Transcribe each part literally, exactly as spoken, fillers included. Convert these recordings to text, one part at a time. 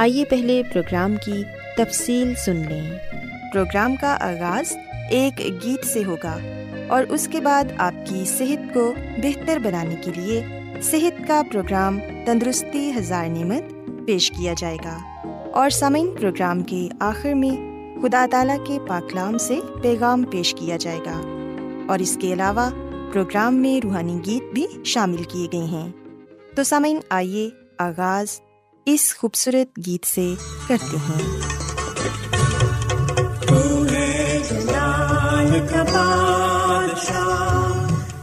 آئیے پہلے پروگرام کی تفصیل سن لیں۔ پروگرام کا آغاز ایک گیت سے ہوگا، اور اس کے بعد آپ کی صحت کو بہتر بنانے کے لیے صحت کا پروگرام تندرستی ہزار نعمت پیش کیا جائے گا، اور سامعین پروگرام کے آخر میں خدا تعالیٰ کے پاک کلام سے پیغام پیش کیا جائے گا، اور اس کے علاوہ پروگرام میں روحانی گیت بھی شامل کیے گئے ہیں۔ تو سامعین، آئیے آغاز اس خوبصورت گیت سے کرتے ہیں۔ تو ہے جلال کا بادشاہ،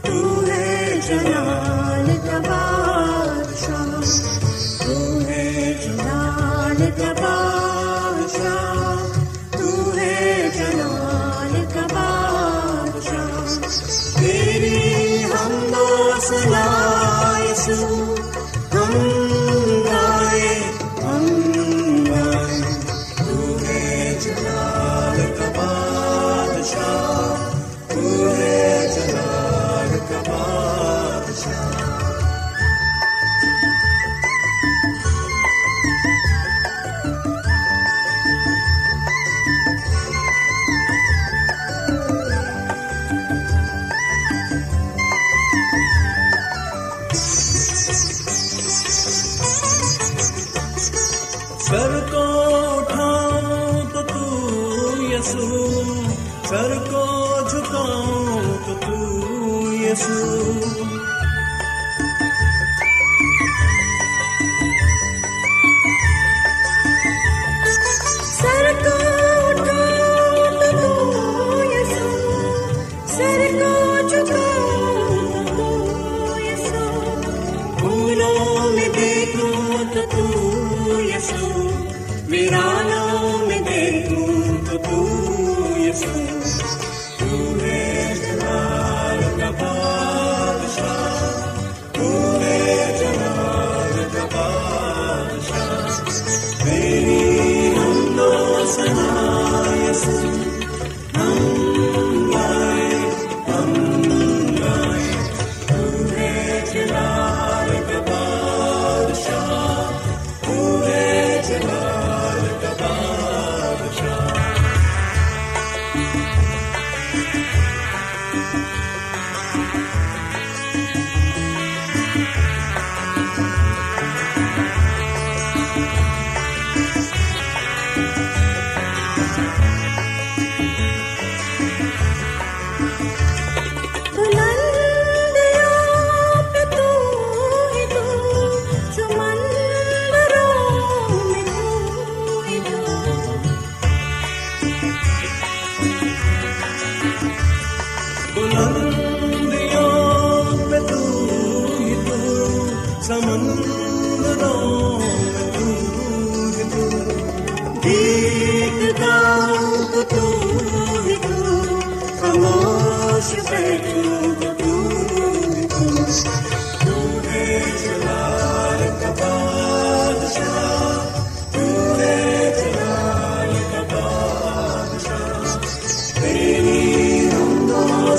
تو ہے جلال کا بادشاہ، تو ہے جلال کا بادشاہ، تو ہے جلال کا بادشاہ، تیری حمد و ثنا یسوع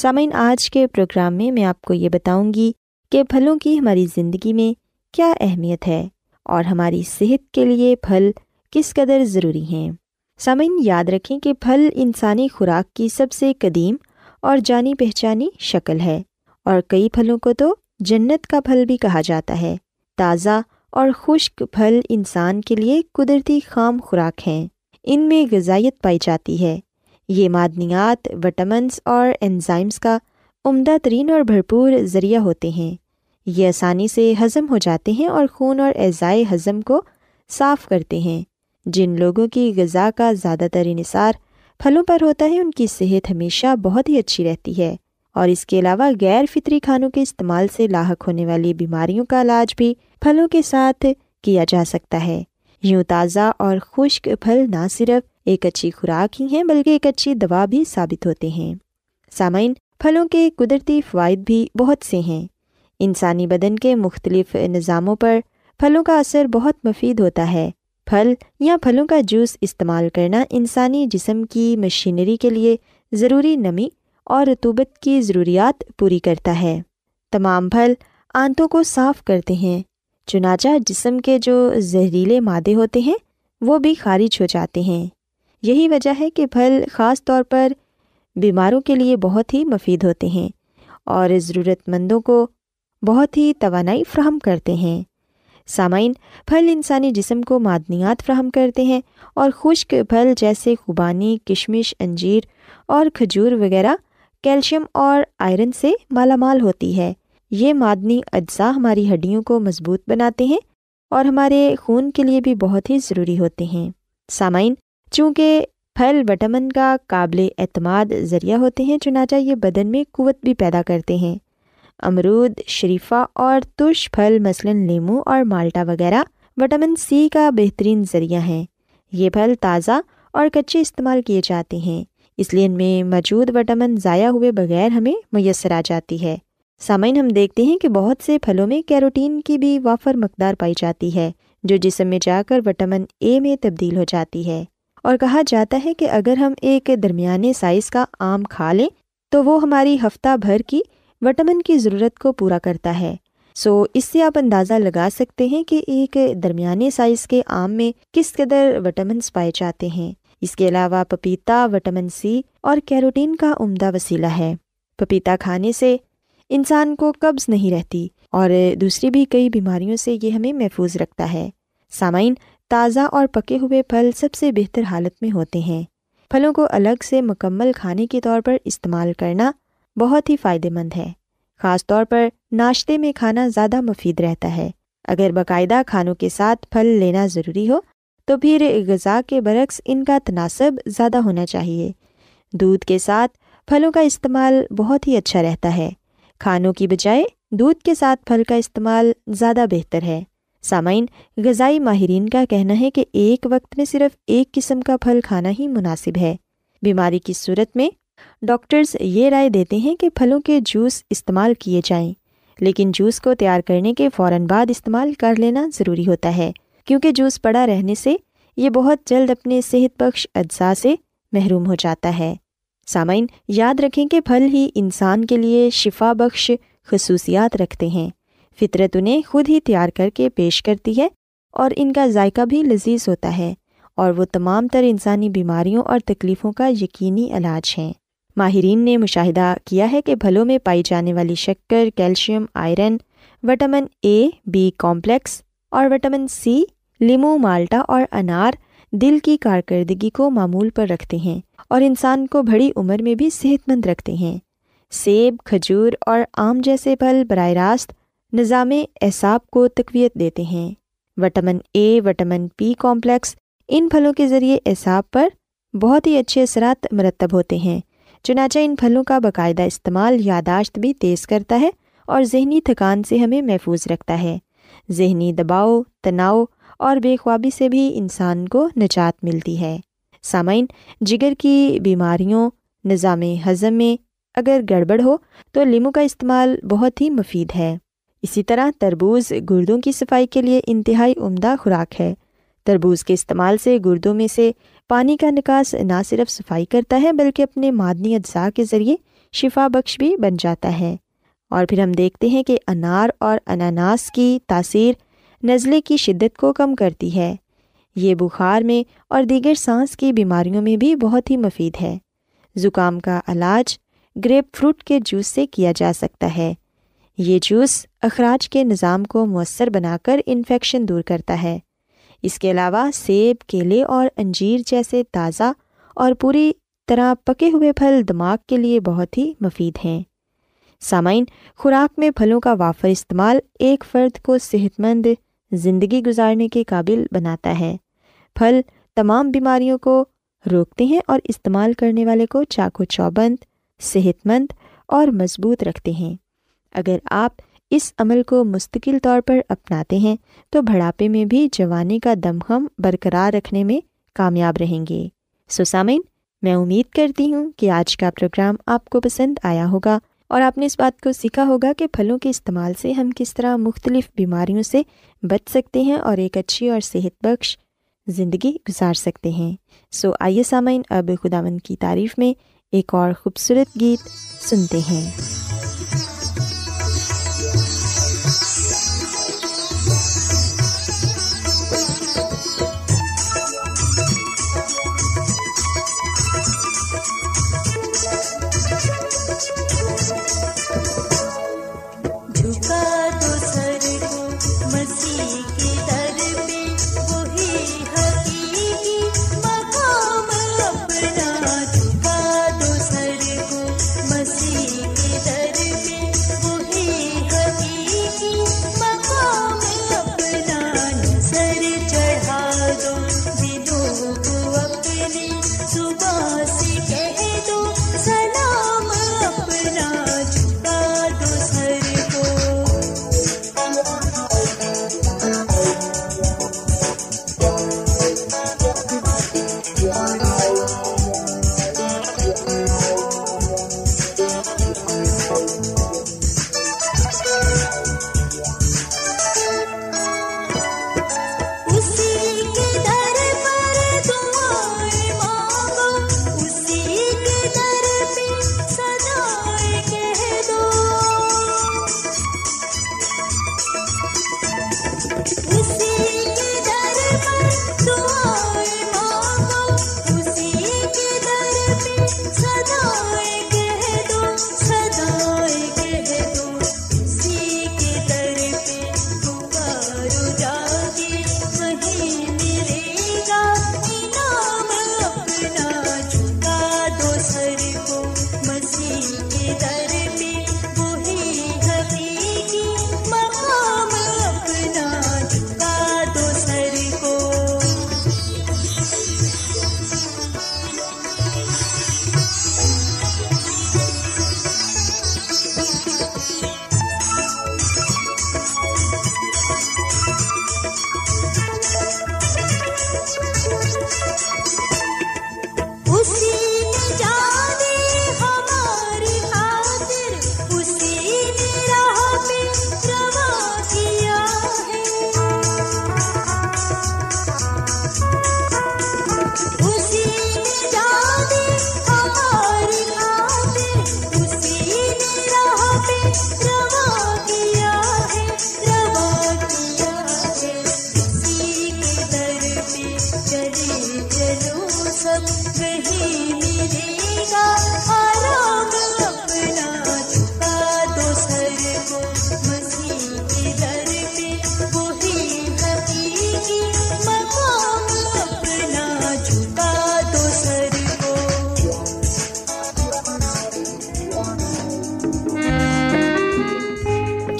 سامعین، آج کے پروگرام میں میں آپ کو یہ بتاؤں گی کہ پھلوں کی ہماری زندگی میں کیا اہمیت ہے اور ہماری صحت کے لیے پھل کس قدر ضروری ہیں۔ سامعین، یاد رکھیں کہ پھل انسانی خوراک کی سب سے قدیم اور جانی پہچانی شکل ہے، اور کئی پھلوں کو تو جنت کا پھل بھی کہا جاتا ہے۔ تازہ اور خشک پھل انسان کے لیے قدرتی خام خوراک ہیں۔ ان میں غذائیت پائی جاتی ہے۔ یہ معدنیات، وٹامنس اور انزائمز کا عمدہ ترین اور بھرپور ذریعہ ہوتے ہیں۔ یہ آسانی سے ہضم ہو جاتے ہیں اور خون اور اعضائے ہضم کو صاف کرتے ہیں۔ جن لوگوں کی غذا کا زیادہ تر انحصار پھلوں پر ہوتا ہے، ان کی صحت ہمیشہ بہت ہی اچھی رہتی ہے، اور اس کے علاوہ غیر فطری کھانوں کے استعمال سے لاحق ہونے والی بیماریوں کا علاج بھی پھلوں کے ساتھ کیا جا سکتا ہے۔ یوں تازہ اور خشک پھل نہ صرف ایک اچھی خوراک ہی ہیں بلکہ ایک اچھی دوا بھی ثابت ہوتے ہیں۔ سامعین، پھلوں کے قدرتی فوائد بھی بہت سے ہیں۔ انسانی بدن کے مختلف نظاموں پر پھلوں کا اثر بہت مفید ہوتا ہے۔ پھل یا پھلوں کا جوس استعمال کرنا انسانی جسم کی مشینری کے لیے ضروری نمی اور رطوبت کی ضروریات پوری کرتا ہے۔ تمام پھل آنتوں کو صاف کرتے ہیں، چنانچہ جسم کے جو زہریلے مادے ہوتے ہیں وہ بھی خارج ہو جاتے ہیں۔ یہی وجہ ہے کہ پھل خاص طور پر بیماروں کے لیے بہت ہی مفید ہوتے ہیں اور ضرورت مندوں کو بہت ہی توانائی فراہم کرتے ہیں۔ سامعین، پھل انسانی جسم کو معدنیات فراہم کرتے ہیں، اور خشک پھل جیسے خوبانی، کشمش، انجیر اور کھجور وغیرہ کیلشیم اور آئرن سے مالا مال ہوتی ہے۔ یہ معدنی اجزاء ہماری ہڈیوں کو مضبوط بناتے ہیں اور ہمارے خون کے لیے بھی بہت ہی ضروری ہوتے ہیں۔ سامعین، چونکہ پھل وٹامن کا قابل اعتماد ذریعہ ہوتے ہیں، چنانچہ یہ بدن میں قوت بھی پیدا کرتے ہیں۔ امرود، شریفہ اور ترش پھل مثلاً لیمو اور مالٹا وغیرہ وٹامن سی کا بہترین ذریعہ ہیں۔ یہ پھل تازہ اور کچے استعمال کیے جاتے ہیں، اس لیے ان میں موجود وٹامن ضائع ہوئے بغیر ہمیں میسر آ جاتی ہے۔ سامعین، ہم دیکھتے ہیں کہ بہت سے پھلوں میں کیروٹین کی بھی وافر مقدار پائی جاتی ہے، جو جسم میں جا کر وٹامن اے میں تبدیل ہو جاتی ہے، اور کہا جاتا ہے کہ اگر ہم ایک درمیانے سائز کا آم کھا لیں تو وہ ہماری ہفتہ بھر کی وٹامن کی ضرورت کو پورا کرتا ہے۔ سو اس سے آپ اندازہ لگا سکتے ہیں کہ ایک درمیانے سائز کے آم میں کس قدر وٹامنس پائے جاتے ہیں۔ اس کے علاوہ پپیتا وٹامن سی اور کیروٹین کا عمدہ وسیلہ ہے۔ پپیتا کھانے سے انسان کو قبض نہیں رہتی اور دوسری بھی کئی بیماریوں سے یہ ہمیں محفوظ رکھتا ہے۔ سامعین، تازہ اور پکے ہوئے پھل سب سے بہتر حالت میں ہوتے ہیں۔ پھلوں کو الگ سے مکمل کھانے کے طور پر استعمال کرنا بہت ہی فائدہ مند ہے۔ خاص طور پر ناشتے میں کھانا زیادہ مفید رہتا ہے۔ اگر باقاعدہ کھانوں کے ساتھ پھل لینا ضروری ہو تو پھر غذا کے برعکس ان کا تناسب زیادہ ہونا چاہیے۔ دودھ کے ساتھ پھلوں کا استعمال بہت ہی اچھا رہتا ہے۔ کھانوں کی بجائے دودھ کے ساتھ پھل کا استعمال زیادہ بہتر ہے۔ سامعین، غذائی ماہرین کا کہنا ہے کہ ایک وقت میں صرف ایک قسم کا پھل کھانا ہی مناسب ہے۔ بیماری کی صورت میں ڈاکٹرز یہ رائے دیتے ہیں کہ پھلوں کے جوس استعمال کیے جائیں، لیکن جوس کو تیار کرنے کے فوراً بعد استعمال کر لینا ضروری ہوتا ہے، کیونکہ جوس پڑا رہنے سے یہ بہت جلد اپنے صحت بخش اجزاء سے محروم ہو جاتا ہے۔ سامعین، یاد رکھیں کہ پھل ہی انسان کے لیے شفا بخش خصوصیات رکھتے ہیں۔ فطرت انہیں خود ہی تیار کر کے پیش کرتی ہے، اور ان کا ذائقہ بھی لذیذ ہوتا ہے، اور وہ تمام تر انسانی بیماریوں اور تکلیفوں کا یقینی علاج ہیں۔ ماہرین نے مشاہدہ کیا ہے کہ پھلوں میں پائی جانے والی شکر، calcium, iron, vitamin A, B complex اور وٹامن سی لیمو، مالٹا اور انار دل کی کارکردگی کو معمول پر رکھتے ہیں اور انسان کو بڑی عمر میں بھی صحت مند رکھتے ہیں۔ سیب، کھجور اور آم جیسے پھل براہ راست نظام اعصاب کو تقویت دیتے ہیں۔ Vitamin A, vitamin P complex, ان پھلوں کے ذریعے اعصاب پر بہت ہی اچھے اثرات مرتب ہوتے ہیں، چنانچہ ان پھلوں کا باقاعدہ استعمال یادداشت بھی تیز کرتا ہے اور ذہنی تھکان سے ہمیں محفوظ رکھتا ہے۔ ذہنی دباؤ، تناؤ اور بے خوابی سے بھی انسان کو نجات ملتی ہے۔ سامعین، جگر کی بیماریوں، نظام ہضم میں اگر گڑبڑ ہو تو لیمو کا استعمال بہت ہی مفید ہے۔ اسی طرح تربوز گردوں کی صفائی کے لیے انتہائی عمدہ خوراک ہے۔ تربوز کے استعمال سے گردوں میں سے پانی کا نکاس نہ صرف صفائی کرتا ہے بلکہ اپنے معدنی اجزاء کے ذریعے شفا بخش بھی بن جاتا ہے۔ اور پھر ہم دیکھتے ہیں کہ انار اور اناناس کی تاثیر نزلے کی شدت کو کم کرتی ہے۔ یہ بخار میں اور دیگر سانس کی بیماریوں میں بھی بہت ہی مفید ہے۔ زکام کا علاج گریپ فروٹ کے جوس سے کیا جا سکتا ہے۔ یہ جوس اخراج کے نظام کو مؤثر بنا کر انفیکشن دور کرتا ہے۔ اس کے علاوہ سیب، کیلے اور انجیر جیسے تازہ اور پوری طرح پکے ہوئے پھل دماغ کے لیے بہت ہی مفید ہیں۔ سامعین، خوراک میں پھلوں کا وافر استعمال ایک فرد کو صحت مند زندگی گزارنے کے قابل بناتا ہے۔ پھل تمام بیماریوں کو روکتے ہیں اور استعمال کرنے والے کو چاق و چوبند، صحت مند اور مضبوط رکھتے ہیں۔ اگر آپ اس عمل کو مستقل طور پر اپناتے ہیں تو بڑھاپے میں بھی جوانی کا دمخم برقرار رکھنے میں کامیاب رہیں گے۔ سو سامعین، میں امید کرتی ہوں کہ آج کا پروگرام آپ کو پسند آیا ہوگا اور آپ نے اس بات کو سیکھا ہوگا کہ پھلوں کے استعمال سے ہم کس طرح مختلف بیماریوں سے بچ سکتے ہیں اور ایک اچھی اور صحت بخش زندگی گزار سکتے ہیں۔ سو آئیے سامعین، اب خداوند کی تعریف میں ایک اور خوبصورت گیت سنتے ہیں۔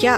کیا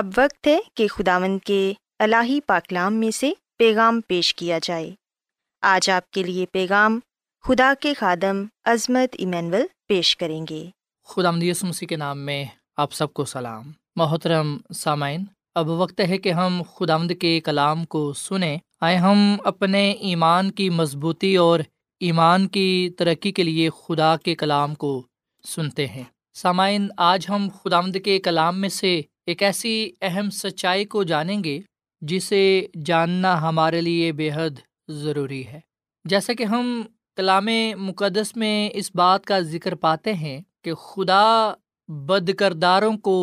اب وقت ہے کہ خداوند کے الہی پاکلام میں سے پیغام پیش کیا جائے۔ آج آپ کے لیے پیغام خدا کے خادم عظمت ایمینول پیش کریں گے۔ خداوند یسوع مسیح کے نام میں آپ سب کو سلام۔ محترم سامعین، اب وقت ہے کہ ہم خداوند کے کلام کو سنیں۔ آئے ہم اپنے ایمان کی مضبوطی اور ایمان کی ترقی کے لیے خدا کے کلام کو سنتے ہیں۔ سامعین، آج ہم خداوند کے کلام میں سے ایک ایسی اہم سچائی کو جانیں گے جسے جاننا ہمارے لیے بے حد ضروری ہے۔ جیسا کہ ہم کلام مقدس میں اس بات کا ذکر پاتے ہیں کہ خدا بدکرداروں کو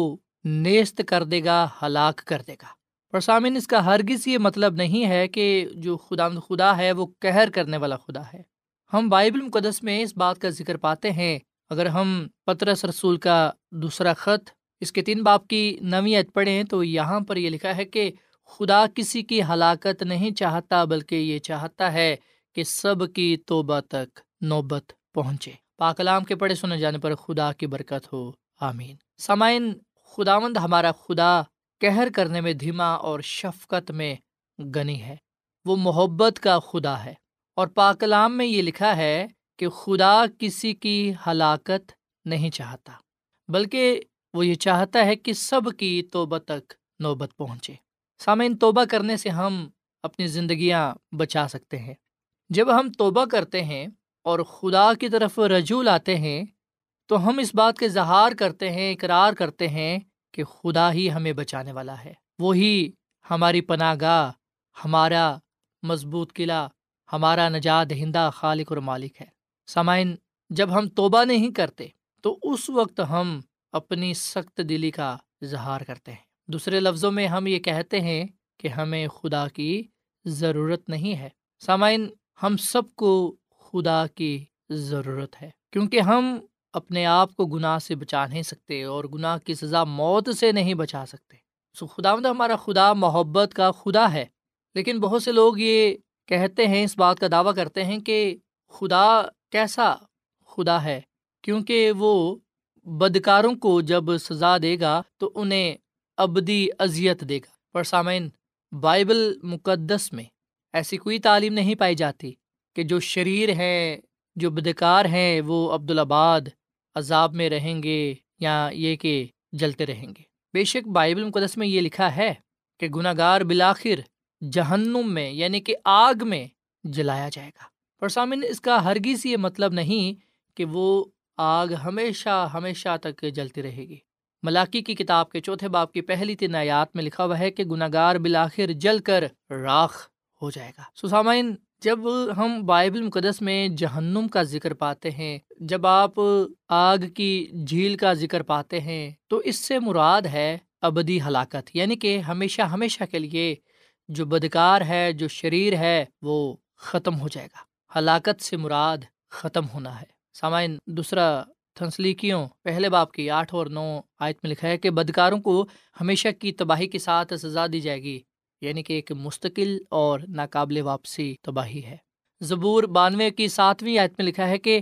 نیست کر دے گا، ہلاک کر دے گا۔ اور سامعین، اس کا ہرگز یہ مطلب نہیں ہے کہ جو خداوند خدا ہے وہ قہر کرنے والا خدا ہے۔ ہم بائبل مقدس میں اس بات کا ذکر پاتے ہیں، اگر ہم پترس رسول کا دوسرا خط اس کے تین باب کی نویں آیت پڑھیں تو یہاں پر یہ لکھا ہے کہ خدا کسی کی ہلاکت نہیں چاہتا بلکہ یہ چاہتا ہے کہ سب کی توبہ تک نوبت پہنچے۔ پاک کلام کے پڑھے سنے جانے پر خدا کی برکت ہو، آمین۔ سامعین، خداوند ہمارا خدا قہر کرنے میں دھیما اور شفقت میں غنی ہے، وہ محبت کا خدا ہے، اور پاک کلام میں یہ لکھا ہے کہ خدا کسی کی ہلاکت نہیں چاہتا بلکہ وہ یہ چاہتا ہے کہ سب کی توبہ تک نوبت پہنچے۔ سامعین، توبہ کرنے سے ہم اپنی زندگیاں بچا سکتے ہیں۔ جب ہم توبہ کرتے ہیں اور خدا کی طرف رجوع لاتے ہیں تو ہم اس بات کے اظہار کرتے ہیں، اقرار کرتے ہیں کہ خدا ہی ہمیں بچانے والا ہے، وہی ہماری پناہ گاہ، ہمارا مضبوط قلعہ، ہمارا نجات دہندہ خالق اور مالک ہے۔ سامعین، جب ہم توبہ نہیں کرتے تو اس وقت ہم اپنی سخت دلی کا اظہار کرتے ہیں۔ دوسرے لفظوں میں ہم یہ کہتے ہیں کہ ہمیں خدا کی ضرورت نہیں ہے۔ سامعین، ہم سب کو خدا کی ضرورت ہے، کیونکہ ہم اپنے آپ کو گناہ سے بچا نہیں سکتے اور گناہ کی سزا موت سے نہیں بچا سکتے۔ سو خداوند ہمارا خدا محبت کا خدا ہے، لیکن بہت سے لوگ یہ کہتے ہیں، اس بات کا دعویٰ کرتے ہیں کہ خدا کیسا خدا ہے، کیونکہ وہ بدکاروں کو جب سزا دے گا تو انہیں ابدی اذیت دے گا۔ پر سامعین، بائبل مقدس میں ایسی کوئی تعلیم نہیں پائی جاتی کہ جو شریر ہیں، جو بدکار ہیں، وہ ابدُالآباد عذاب میں رہیں گے یا یہ کہ جلتے رہیں گے۔ بے شک بائبل مقدس میں یہ لکھا ہے کہ گناہ گار بالآخر جہنم میں یعنی کہ آگ میں جلایا جائے گا، پر سامعین، اس کا ہرگز یہ مطلب نہیں کہ وہ آگ ہمیشہ ہمیشہ تک جلتی رہے گی۔ ملاکی کی کتاب کے چوتھے باب کی پہلی تین آیات میں لکھا ہوا ہے کہ گناہ گار بالآخر جل کر راکھ ہو جائے گا۔ سو سامعین، جب ہم بائبل مقدس میں جہنم کا ذکر پاتے ہیں، جب آپ آگ کی جھیل کا ذکر پاتے ہیں، تو اس سے مراد ہے ابدی ہلاکت، یعنی کہ ہمیشہ ہمیشہ کے لیے جو بدکار ہے، جو شریر ہے، وہ ختم ہو جائے گا۔ ہلاکت سے مراد ختم ہونا ہے۔ سامعین، دوسرا تھسلنیکیوں پہلے باب کی آٹھ اور نو آیت میں لکھا ہے کہ بدکاروں کو ہمیشہ کی تباہی کے ساتھ سزا دی جائے گی، یعنی کہ ایک مستقل اور ناقابل واپسی تباہی ہے۔ زبور بانوے کی ساتویں آیت میں لکھا ہے کہ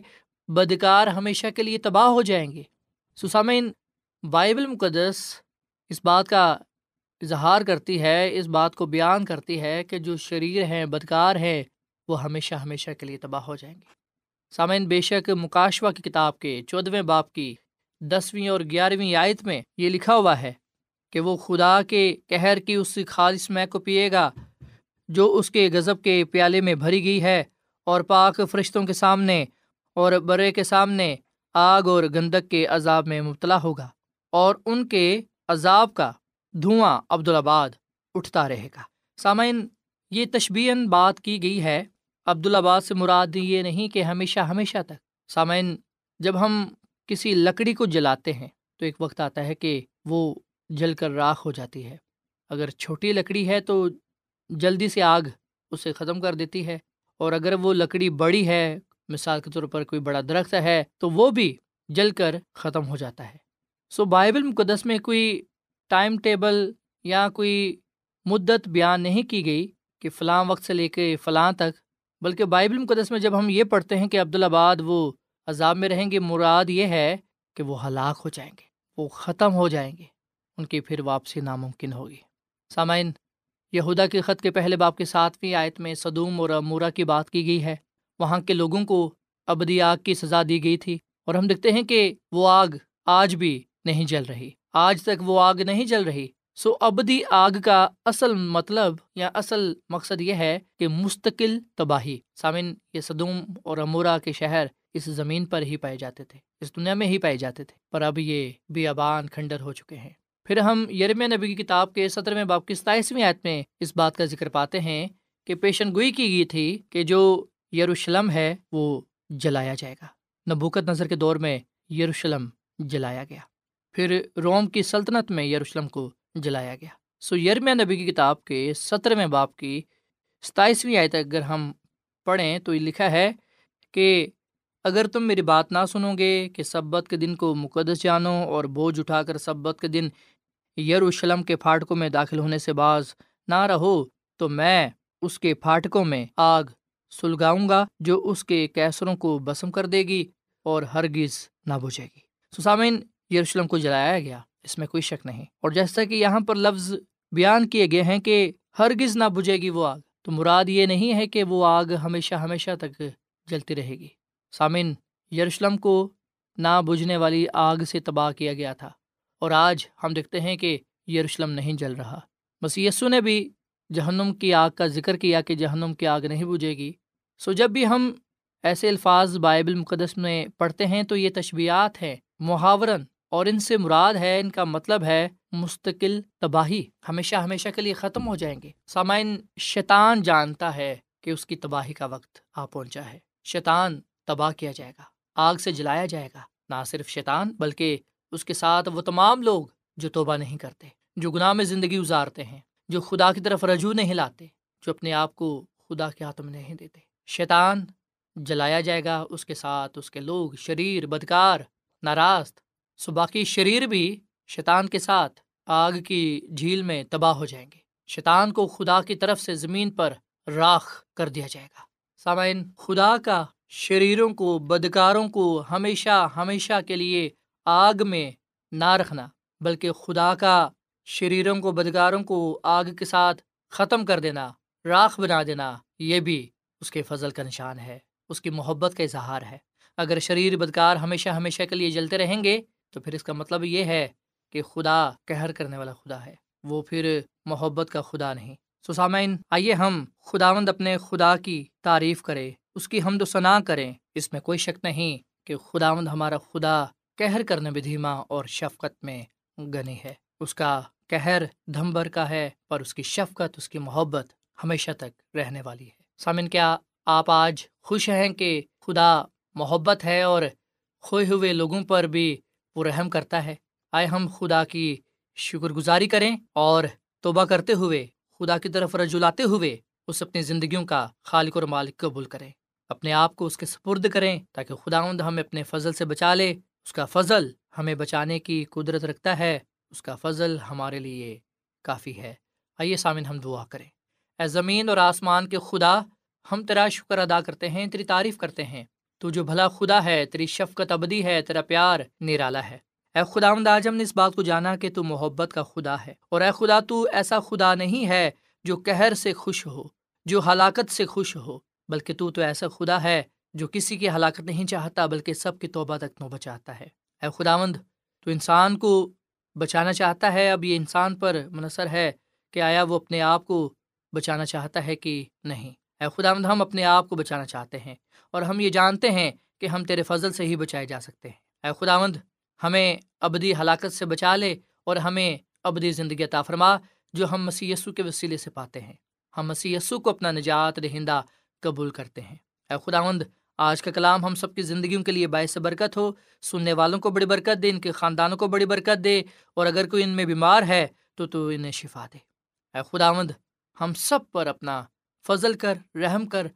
بدکار ہمیشہ کے لیے تباہ ہو جائیں گے۔ سسامین بائبل مقدس اس بات کا اظہار کرتی ہے، اس بات کو بیان کرتی ہے کہ جو شریر ہیں، بدکار ہیں، وہ ہمیشہ ہمیشہ کے لیے تباہ ہو جائیں گے۔ سامعین، بے شک مکاشوہ کی کتاب کے چودھویں باب کی دسویں اور گیارہویں آیت میں یہ لکھا ہوا ہے کہ وہ خدا کے قہر کی اس خالص مے کو پیے گا جو اس کے غضب کے پیالے میں بھری گئی ہے، اور پاک فرشتوں کے سامنے اور برے کے سامنے آگ اور گندک کے عذاب میں مبتلا ہوگا، اور ان کے عذاب کا دھواں عبدالآباد اٹھتا رہے گا۔ سامعین، یہ تشبیہاً بات کی گئی ہے۔ عبدالآباد سے مراد یہ نہیں کہ ہمیشہ ہمیشہ تک۔ سامعین، جب ہم کسی لکڑی کو جلاتے ہیں تو ایک وقت آتا ہے کہ وہ جل کر راکھ ہو جاتی ہے۔ اگر چھوٹی لکڑی ہے تو جلدی سے آگ اسے ختم کر دیتی ہے، اور اگر وہ لکڑی بڑی ہے، مثال کے طور پر کوئی بڑا درخت ہے، تو وہ بھی جل کر ختم ہو جاتا ہے۔ سو بائبل مقدس میں کوئی ٹائم ٹیبل یا کوئی مدت بیان نہیں کی گئی کہ فلاں وقت سے لے کے فلاں تک، بلکہ بائبل مقدس میں جب ہم یہ پڑھتے ہیں کہ عبدالآباد وہ عذاب میں رہیں گے، مراد یہ ہے کہ وہ ہلاک ہو جائیں گے، وہ ختم ہو جائیں گے، ان کی پھر واپسی ناممکن ہوگی۔ سامعین، یہودا کے خط کے پہلے باب کے ساتویں آیت میں سدوم اور عمورہ کی بات کی گئی ہے۔ وہاں کے لوگوں کو ابدی آگ کی سزا دی گئی تھی، اور ہم دیکھتے ہیں کہ وہ آگ آج بھی نہیں جل رہی، آج تک وہ آگ نہیں جل رہی۔ سو ابدی آگ کا اصل مطلب یا اصل مقصد یہ ہے کہ مستقل تباہی۔ سامعین، یہ سدوم اور عمورہ کے شہر اس زمین پر ہی پائے جاتے تھے، اس دنیا میں ہی پائے جاتے تھے، پر اب یہ بیابان کھنڈر ہو چکے ہیں۔ پھر ہم یرمیہ نبی کی کتاب کے سترویں باب کی ستائیسویں آیت میں اس بات کا ذکر پاتے ہیں کہ پیشن گوئی کی گئی تھی کہ جو یروشلم ہے وہ جلایا جائے گا۔ نبوکد نظر کے دور میں یروشلم جلایا گیا، پھر روم کی سلطنت میں یروشلم کو جلایا گیا۔ سو یرمیہ نبی کی کتاب کے سترویں باب کی ستائیسویں آیت اگر ہم پڑھیں تو یہ لکھا ہے کہ اگر تم میری بات نہ سنو گے کہ سبت کے دن کو مقدس جانو اور بوجھ اٹھا کر سبت کے دن یروشلم کے پھاٹکوں میں داخل ہونے سے باز نہ رہو، تو میں اس کے پھاٹکوں میں آگ سلگاؤں گا جو اس کے قیصروں کو بسم کر دے گی اور ہرگز نہ بجھے گی۔ سو سامعین، یروشلم کو جلایا گیا، اس میں کوئی شک نہیں، اور جیسا کہ یہاں پر لفظ بیان کیے گئے ہیں کہ ہرگز نہ بجھے گی وہ آگ، تو مراد یہ نہیں ہے کہ وہ آگ ہمیشہ ہمیشہ تک جلتی رہے گی۔ سامعین، یروشلم کو نہ بجھنے والی آگ سے تباہ کیا گیا تھا، اور آج ہم دیکھتے ہیں کہ یروشلم نہیں جل رہا۔ مسیح یسوع نے بھی جہنم کی آگ کا ذکر کیا کہ جہنم کی آگ نہیں بجھے گی۔ سو جب بھی ہم ایسے الفاظ بائبل مقدس میں پڑھتے ہیں تو یہ تشبیہات ہیں، محاورن، اور ان سے مراد ہے، ان کا مطلب ہے مستقل تباہی، ہمیشہ ہمیشہ کے لیے ختم ہو جائیں گے۔ سامعین، شیطان جانتا ہے کہ اس کی تباہی کا وقت آ پہنچا ہے، شیطان تباہ کیا جائے گا، آگ سے جلایا جائے گا۔ نہ صرف شیطان بلکہ اس کے ساتھ وہ تمام لوگ جو توبہ نہیں کرتے، جو گناہ میں زندگی گزارتے ہیں، جو خدا کی طرف رجوع نہیں لاتے، جو اپنے آپ کو خدا کے ہاتھ میں نہیں دیتے۔ شیطان جلایا جائے گا، اس کے ساتھ اس کے لوگ، شریر، بدکار، ناراض، سو باقی شریر بھی شیطان کے ساتھ آگ کی جھیل میں تباہ ہو جائیں گے۔ شیطان کو خدا کی طرف سے زمین پر راکھ کر دیا جائے گا۔ سامعین، خدا کا شریروں کو، بدکاروں کو ہمیشہ ہمیشہ کے لیے آگ میں نہ رکھنا، بلکہ خدا کا شریروں کو، بدکاروں کو آگ کے ساتھ ختم کر دینا، راکھ بنا دینا، یہ بھی اس کے فضل کا نشان ہے، اس کی محبت کا اظہار ہے۔ اگر شریر، بدکار ہمیشہ ہمیشہ کے لیے جلتے رہیں گے تو پھر اس کا مطلب یہ ہے کہ خدا قہر کرنے والا خدا ہے، وہ پھر محبت کا خدا نہیں۔ سو سامعین، آئیے ہم خداوند اپنے خدا کی تعریف کریں، اس کی حمد و ثنا کریں۔ اس میں کوئی شک نہیں کہ خداوند ہمارا خدا قہر کرنے میں دھیما اور شفقت میں غنی ہے۔ اس کا قہر دم بھر کا ہے، پر اس کی شفقت، اس کی محبت ہمیشہ تک رہنے والی ہے۔ سامعین، کیا آپ آج خوش ہیں کہ خدا محبت ہے اور کھوئے ہوئے لوگوں پر بھی وہ رحم کرتا ہے؟ آئے ہم خدا کی شکر گزاری کریں اور توبہ کرتے ہوئے، خدا کی طرف رجوع لاتے ہوئے، اس اپنی زندگیوں کا خالق اور مالک قبول کریں، اپنے آپ کو اس کے سپرد کریں، تاکہ خداوند ہمیں اپنے فضل سے بچا لے۔ اس کا فضل ہمیں بچانے کی قدرت رکھتا ہے، اس کا فضل ہمارے لیے کافی ہے۔ آئیے سامن ہم دعا کریں۔ اے زمین اور آسمان کے خدا، ہم تیرا شکر ادا کرتے ہیں، تیری تعریف کرتے ہیں، تو جو بھلا خدا ہے، تیری شفقت ابدی ہے، تیرا پیار نرالا ہے۔ اے خداوند، آج ہم نے اس بات کو جانا کہ تو محبت کا خدا ہے، اور اے خدا تو ایسا خدا نہیں ہے جو قہر سے خوش ہو، جو ہلاکت سے خوش ہو، بلکہ تو تو ایسا خدا ہے جو کسی کی ہلاکت نہیں چاہتا بلکہ سب کی توبہ تک نو بچاتا ہے۔ اے خداوند، تو انسان کو بچانا چاہتا ہے، اب یہ انسان پر منحصر ہے کہ آیا وہ اپنے آپ کو بچانا چاہتا ہے کہ نہیں۔ اے خداوند، ہم اپنے آپ کو بچانا چاہتے ہیں، اور ہم یہ جانتے ہیں کہ ہم تیرے فضل سے ہی بچائے جا سکتے ہیں۔ اے خداوند، ہمیں ابدی ہلاکت سے بچا لے اور ہمیں ابدی زندگی عطا فرما جو ہم مسیح یسوع کے وسیلے سے پاتے ہیں۔ ہم مسیح یسوع کو اپنا نجات دہندہ قبول کرتے ہیں۔ اے خداوند، آج کا کلام ہم سب کی زندگیوں کے لیے باعث برکت ہو، سننے والوں کو بڑی برکت دے، ان کے خاندانوں کو بڑی برکت دے، اور اگر کوئی ان میں بیمار ہے تو تو انہیں شفا دے۔ اے خداوند، ہم سب پر اپنا فضل کر، رحم کر،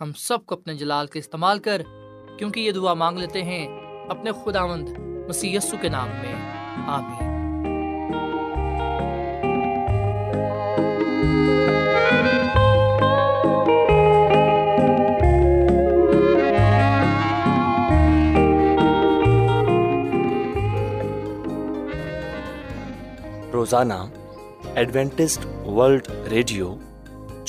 ہم سب کو اپنے جلال کے استعمال کر، کیونکہ یہ دعا مانگ لیتے ہیں اپنے خداوند مسیح یسوع کے نام میں، آمین۔ روزانہ ایڈوینٹسٹ ورلڈ ریڈیو